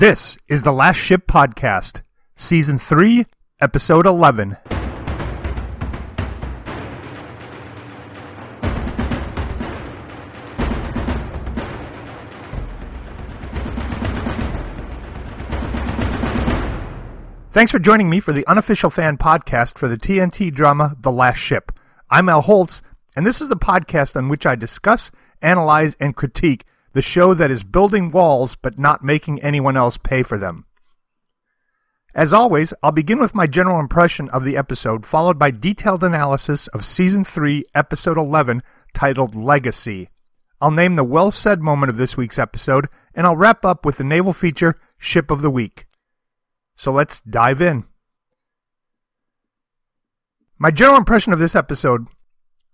This is The Last Ship Podcast, Season 3, Episode 11. Thanks for joining me for the unofficial fan podcast for the TNT drama, The Last Ship. I'm Al Holtz, and this is the podcast on which I discuss, analyze, and critique the show that is building walls but not making anyone else pay for them. As always, I'll begin with my general impression of the episode, followed by detailed analysis of Season 3, Episode 11, titled Legacy. I'll name the well-said moment of this week's episode, and I'll wrap up with the naval feature, Ship of the Week. So let's dive in. My general impression of this episode...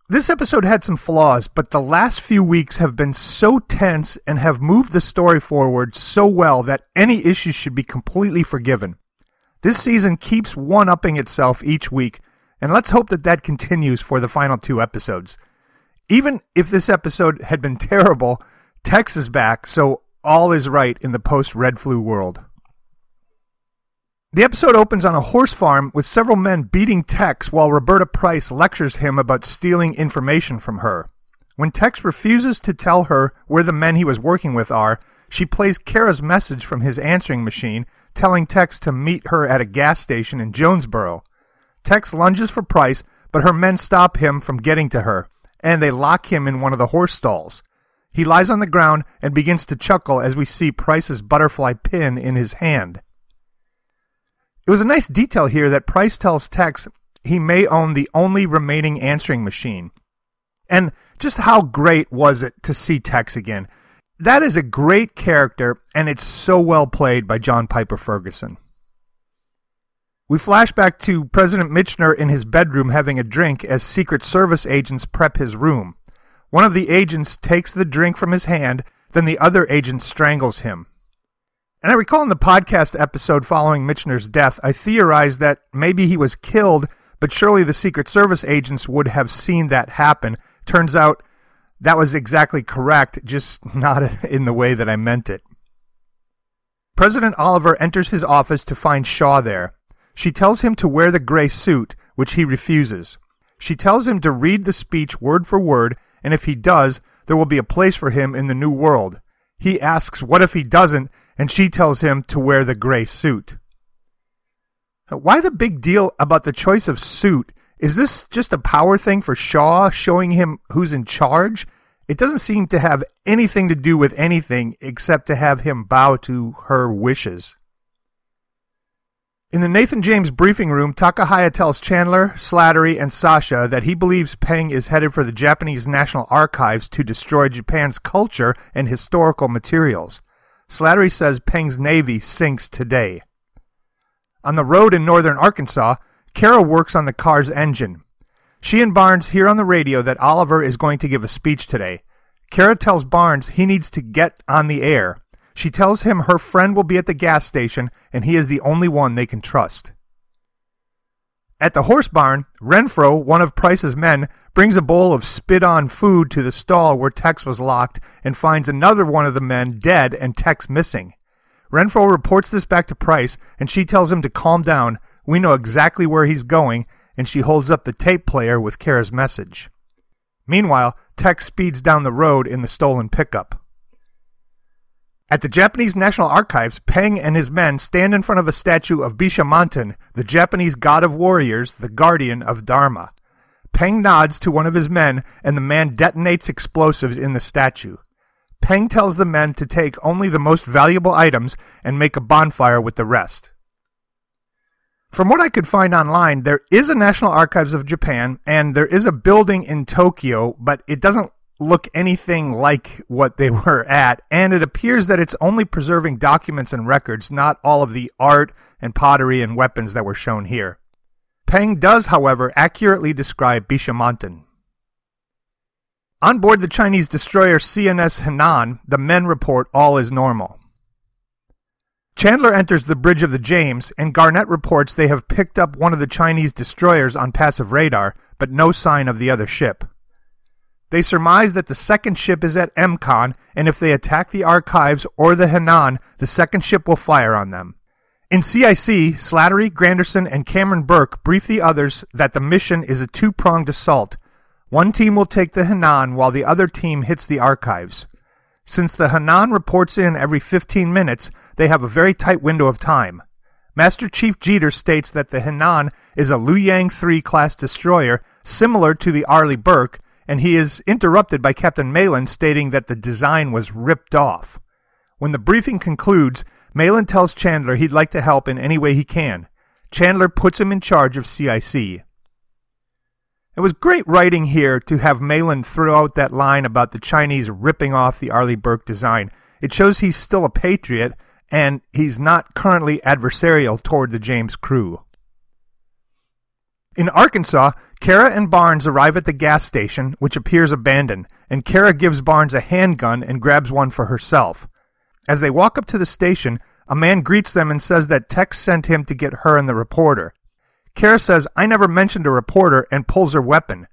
This episode had some flaws, but the last few weeks have been so tense and have moved the story forward so well that any issues should be completely forgiven. This season keeps one-upping itself each week, and let's hope that that continues for the final two episodes. Even if this episode had been terrible, Tex is back, so all is right in the post-Red Flu world. The episode opens on a horse farm with several men beating Tex while Roberta Price lectures him about stealing information from her. When Tex refuses to tell her where the men he was working with are, she plays Kara's message from his answering machine, telling Tex to meet her at a gas station in Jonesboro. Tex lunges for Price, but her men stop him from getting to her, and they lock him in one of the horse stalls. He lies on the ground and begins to chuckle as we see Price's butterfly pin in his hand. It was a nice detail here that Price tells Tex he may own the only remaining answering machine. And just how great was it to see Tex again? That is a great character, and it's so well played by John Piper Ferguson. We flash back to President Michener in his bedroom having a drink as Secret Service agents prep his room. One of the agents takes the drink from his hand, then the other agent strangles him. And I recall in the podcast episode following Michener's death, I theorized that maybe he was killed, but surely the Secret Service agents would have seen that happen. Turns out that was exactly correct, just not in the way that I meant it. President Oliver enters his office to find Shaw there. She tells him to wear the gray suit, which he refuses. She tells him to read the speech word for word, and if he does, there will be a place for him in the new world. He asks what if he doesn't, and she tells him to wear the gray suit. Why the big deal about the choice of suit? Is this just a power thing for Shaw, showing him who's in charge? It doesn't seem to have anything to do with anything except to have him bow to her wishes. In the Nathan James briefing room, Takahaya tells Chandler, Slattery, and Sasha that he believes Peng is headed for the Japanese National Archives to destroy Japan's culture and historical materials. Slattery says Peng's navy sinks today. On the road in northern Arkansas, Kara works on the car's engine. She and Barnes hear on the radio that Oliver is going to give a speech today. Kara tells Barnes he needs to get on the air. She tells him her friend will be at the gas station, and he is the only one they can trust. At the horse barn, Renfro, one of Price's men, brings a bowl of spit-on food to the stall where Tex was locked and finds another one of the men dead and Tex missing. Renfro reports this back to Price, and she tells him to calm down. We know exactly where he's going, and she holds up the tape player with Kara's message. Meanwhile, Tex speeds down the road in the stolen pickup. At the Japanese National Archives, Peng and his men stand in front of a statue of Bishamonten, the Japanese god of warriors, the guardian of Dharma. Peng nods to one of his men, and the man detonates explosives in the statue. Peng tells the men to take only the most valuable items and make a bonfire with the rest. From what I could find online, there is a National Archives of Japan, and there is a building in Tokyo, but it doesn't look anything like what they were at, and it appears that it's only preserving documents and records, not all of the art and pottery and weapons that were shown here. Peng does, however, accurately describe Bishamonten. On board the Chinese destroyer CNS Henan, the men report all is normal. Chandler enters the bridge of the James, and Garnett reports they have picked up one of the Chinese destroyers on passive radar, but no sign of the other ship. They surmise that the second ship is at MCON, and if they attack the archives or the Henan, the second ship will fire on them. In CIC, Slattery, Granderson, and Cameron Burke brief the others that the mission is a two-pronged assault. One team will take the Henan while the other team hits the archives. Since the Henan reports in every 15 minutes, they have a very tight window of time. Master Chief Jeter states that the Henan is a Luyang 3 class destroyer similar to the Arleigh Burke, and he is interrupted by Captain Malin stating that the design was ripped off. When the briefing concludes, Malin tells Chandler he'd like to help in any way he can. Chandler puts him in charge of CIC. It was great writing here to have Malin throw out that line about the Chinese ripping off the Arleigh Burke design. It shows he's still a patriot, and he's not currently adversarial toward the James crew. In Arkansas, Kara and Barnes arrive at the gas station, which appears abandoned, and Kara gives Barnes a handgun and grabs one for herself. As they walk up to the station, a man greets them and says that Tex sent him to get her and the reporter. Kara says, "I never mentioned a reporter," and pulls her weapon.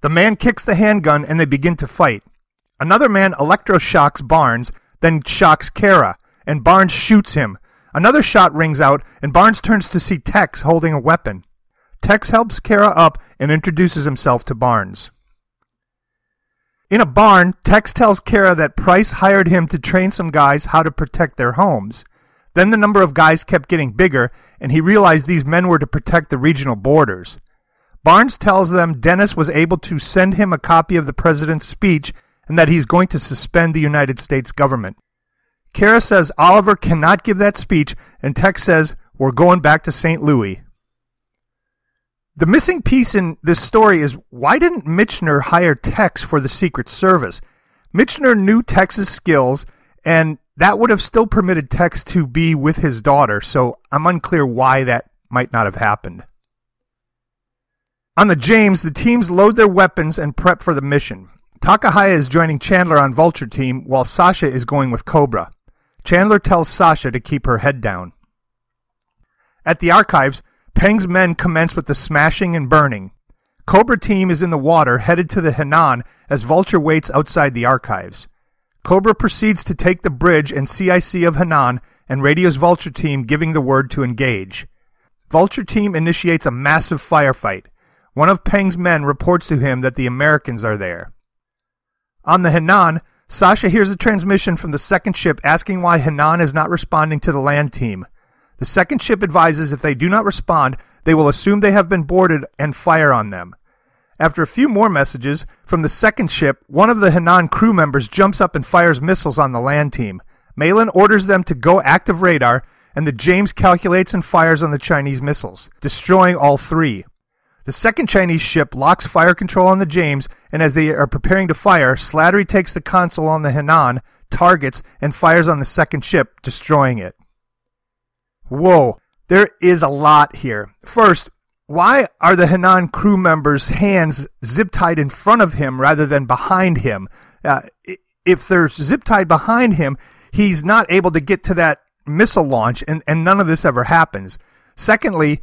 The man kicks the handgun and they begin to fight. Another man electroshocks Barnes, then shocks Kara, and Barnes shoots him. Another shot rings out, and Barnes turns to see Tex holding a weapon. Tex helps Kara up and introduces himself to Barnes. In a barn, Tex tells Kara that Price hired him to train some guys how to protect their homes. Then the number of guys kept getting bigger, and he realized these men were to protect the regional borders. Barnes tells them Dennis was able to send him a copy of the president's speech and that he's going to suspend the United States government. Kara says Oliver cannot give that speech, and Tex says, "We're going back to St. Louis." The missing piece in this story is, why didn't Michener hire Tex for the Secret Service? Michener knew Tex's skills, and that would have still permitted Tex to be with his daughter, so I'm unclear why that might not have happened. On the James, the teams load their weapons and prep for the mission. Takahaya is joining Chandler on Vulture Team, while Sasha is going with Cobra. Chandler tells Sasha to keep her head down. At the archives, Peng's men commence with the smashing and burning. Cobra team is in the water, headed to the Henan, as Vulture waits outside the archives. Cobra proceeds to take the bridge and CIC of Henan and radios Vulture team, giving the word to engage. Vulture team initiates a massive firefight. One of Peng's men reports to him that the Americans are there. On the Henan, Sasha hears a transmission from the second ship asking why Henan is not responding to the land team. The second ship advises if they do not respond, they will assume they have been boarded and fire on them. After a few more messages from the second ship, one of the Henan crew members jumps up and fires missiles on the land team. Malin orders them to go active radar, and the James calculates and fires on the Chinese missiles, destroying all three. The second Chinese ship locks fire control on the James, and as they are preparing to fire, Slattery takes the console on the Henan, targets, and fires on the second ship, destroying it. Whoa, there is a lot here. First, why are the Henan crew members' hands zip-tied in front of him rather than behind him? If they're zip-tied behind him, he's not able to get to that missile launch, and none of this ever happens. Secondly,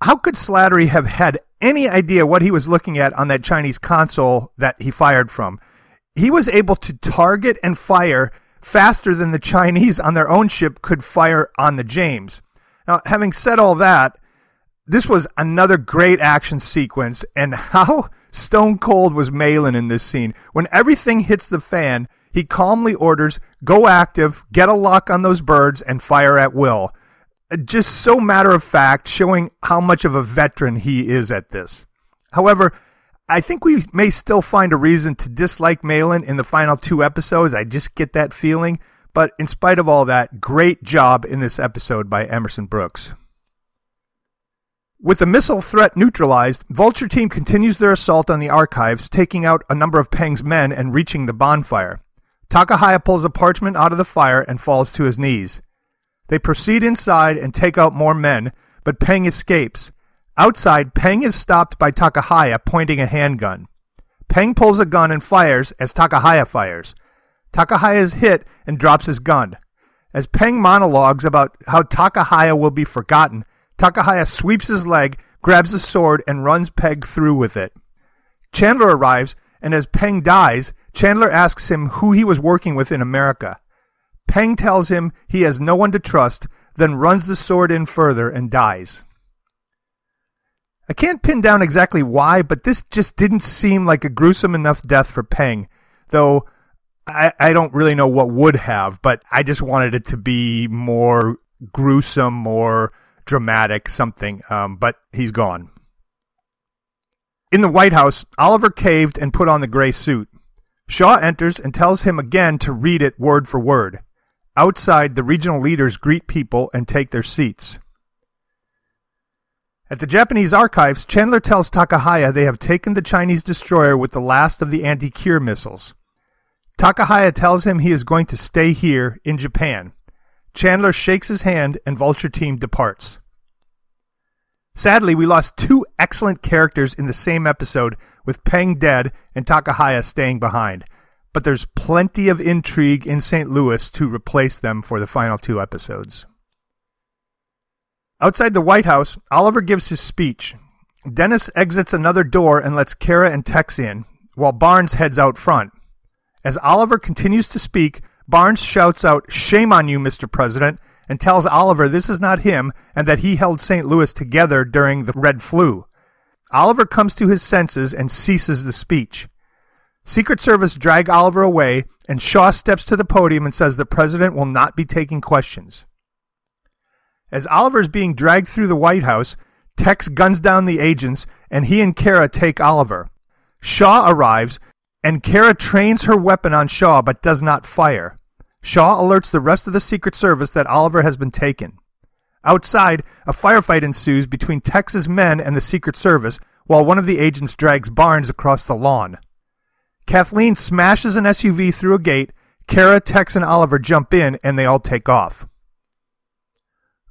how could Slattery have had any idea what he was looking at on that Chinese console that he fired from? He was able to target and fire faster than the Chinese on their own ship could fire on the James. Now, having said all that, this was another great action sequence, and how stone cold was Malin in this scene. When everything hits the fan, he calmly orders, "Go active, get a lock on those birds, and fire at will." Just so matter of fact, showing how much of a veteran he is at this. However, I think we may still find a reason to dislike Malin in the final two episodes. I just get that feeling. But in spite of all that, great job in this episode by Emerson Brooks. With the missile threat neutralized, Vulture Team continues their assault on the archives, taking out a number of Peng's men and reaching the bonfire. Takahaya pulls a parchment out of the fire and falls to his knees. They proceed inside and take out more men, but Peng escapes. Outside, Peng is stopped by Takahaya pointing a handgun. Peng pulls a gun and fires as Takahaya fires. Takahaya is hit and drops his gun. As Peng monologues about how Takahaya will be forgotten, Takahaya sweeps his leg, grabs a sword, and runs Peng through with it. Chandler arrives and as Peng dies, Chandler asks him who he was working with in America. Peng tells him he has no one to trust, then runs the sword in further and dies. I can't pin down exactly why, but this just didn't seem like a gruesome enough death for Peng, though I don't really know what would have, but I just wanted it to be more gruesome, more dramatic, something, but he's gone. In the White House, Oliver caved and put on the gray suit. Shaw enters and tells him again to read it word for word. Outside, the regional leaders greet people and take their seats. At the Japanese archives, Chandler tells Takahaya they have taken the Chinese destroyer with the last of the anti-Kir missiles. Takahaya tells him he is going to stay here in Japan. Chandler shakes his hand and Vulture Team departs. Sadly, we lost two excellent characters in the same episode, with Peng dead and Takahaya staying behind. But there's plenty of intrigue in St. Louis to replace them for the final two episodes. Outside the White House, Oliver gives his speech. Dennis exits another door and lets Kara and Tex in, while Barnes heads out front. As Oliver continues to speak, Barnes shouts out, "Shame on you, Mr. President," and tells Oliver this is not him and that he held St. Louis together during the Red Flu. Oliver comes to his senses and ceases the speech. Secret Service drag Oliver away, and Shaw steps to the podium and says the president will not be taking questions. As Oliver is being dragged through the White House, Tex guns down the agents, and he and Kara take Oliver. Shaw arrives, and Kara trains her weapon on Shaw but does not fire. Shaw alerts the rest of the Secret Service that Oliver has been taken. Outside, a firefight ensues between Tex's men and the Secret Service, while one of the agents drags Barnes across the lawn. Kathleen smashes an SUV through a gate. Kara, Tex, and Oliver jump in, and they all take off.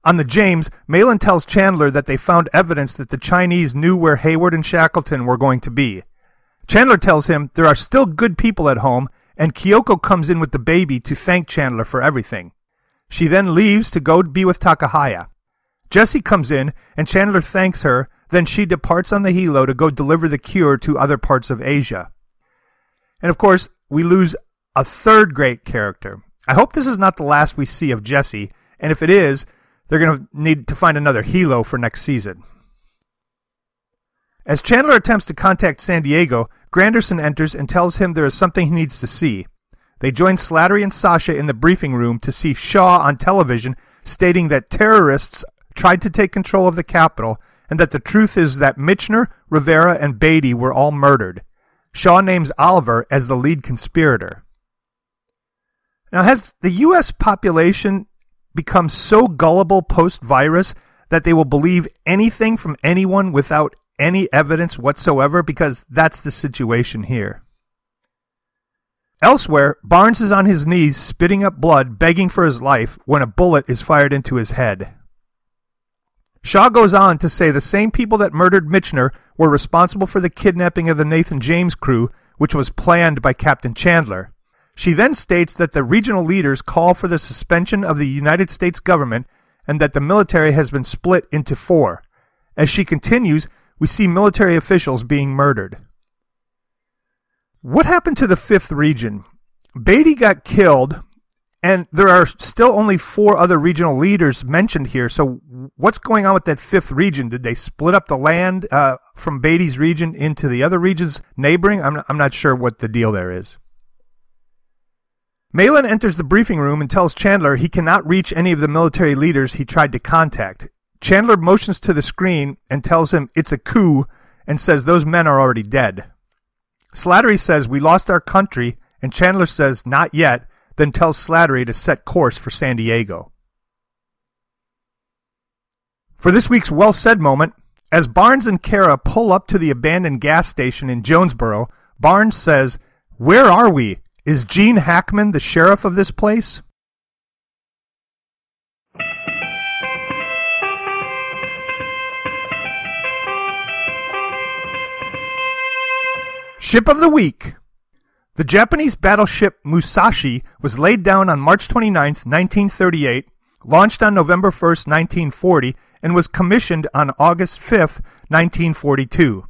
On the James, Malin tells Chandler that they found evidence that the Chinese knew where Hayward and Shackleton were going to be. Chandler tells him there are still good people at home, and Kyoko comes in with the baby to thank Chandler for everything. She then leaves to go be with Takahaya. Jessie comes in, and Chandler thanks her, then she departs on the Hilo to go deliver the cure to other parts of Asia. And of course, we lose a third great character. I hope this is not the last we see of Jessie, and if it is, they're going to need to find another Hilo for next season. As Chandler attempts to contact San Diego, Granderson enters and tells him there is something he needs to see. They join Slattery and Sasha in the briefing room to see Shaw on television stating that terrorists tried to take control of the Capitol and that the truth is that Michener, Rivera, and Beatty were all murdered. Shaw names Oliver as the lead conspirator. Now, has the U.S. population become so gullible post-virus that they will believe anything from anyone without any evidence whatsoever, because that's the situation here. Elsewhere, Barnes is on his knees, spitting up blood, begging for his life, when a bullet is fired into his head. Shaw goes on to say the same people that murdered Michener were responsible for the kidnapping of the Nathan James crew, which was planned by Captain Chandler. She then states that the regional leaders call for the suspension of the United States government and that the military has been split into four. As she continues, we see military officials being murdered. What happened to the 5th region? Beatty got killed, and there are still only 4 other regional leaders mentioned here, so what's going on with that 5th region? Did they split up the land from Beatty's region into the other regions neighboring? I'm not sure what the deal there is. Malin enters the briefing room and tells Chandler he cannot reach any of the military leaders he tried to contact. Chandler motions to the screen and tells him it's a coup and says those men are already dead. Slattery says we lost our country and Chandler says not yet, then tells Slattery to set course for San Diego. For this week's Well Said moment, as Barnes and Kara pull up to the abandoned gas station in Jonesboro, Barnes says, "Where are we? Is Gene Hackman the sheriff of this place?" Ship of the Week. The Japanese battleship Musashi was laid down on March 29, 1938, launched on November 1, 1940, and was commissioned on August 5, 1942.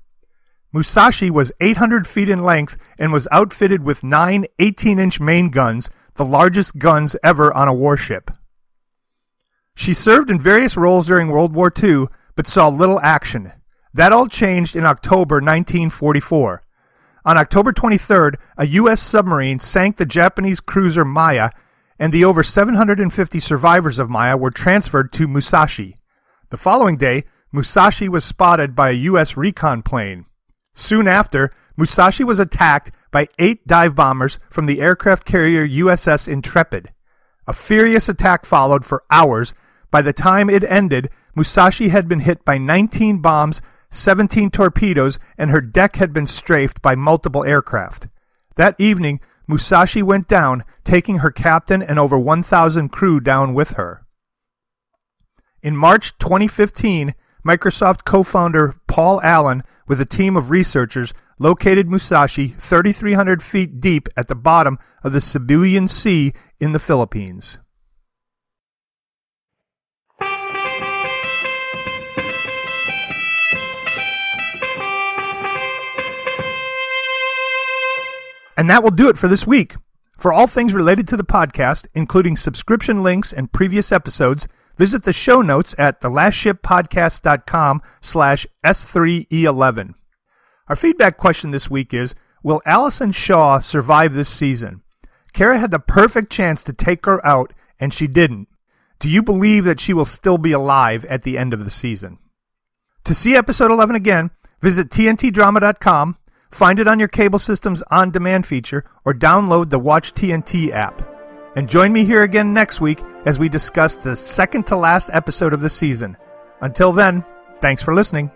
Musashi was 800 feet in length and was outfitted with 9 18-inch main guns, the largest guns ever on a warship. She served in various roles during World War II, but saw little action. That all changed in October 1944. On October 23rd, a U.S. submarine sank the Japanese cruiser Maya, and the over 750 survivors of Maya were transferred to Musashi. The following day, Musashi was spotted by a U.S. recon plane. Soon after, Musashi was attacked by 8 dive bombers from the aircraft carrier USS Intrepid. A furious attack followed for hours. By the time it ended, Musashi had been hit by 19 bombs, 17 torpedoes, and her deck had been strafed by multiple aircraft. That evening, Musashi went down, taking her captain and over 1,000 crew down with her. In March 2015, Microsoft co-founder Paul Allen, with a team of researchers, located Musashi 3,300 feet deep at the bottom of the Sibuyan Sea in the Philippines. And that will do it for this week. For all things related to the podcast, including subscription links and previous episodes, visit the show notes at thelastshippodcast.com/S3E11. Our feedback question this week is, will Allison Shaw survive this season? Kara had the perfect chance to take her out, and she didn't. Do you believe that she will still be alive at the end of the season? To see episode 11 again, visit tntdrama.com, find it on your cable system's on-demand feature, or download the Watch TNT app. And join me here again next week as we discuss the second-to-last episode of the season. Until then, thanks for listening.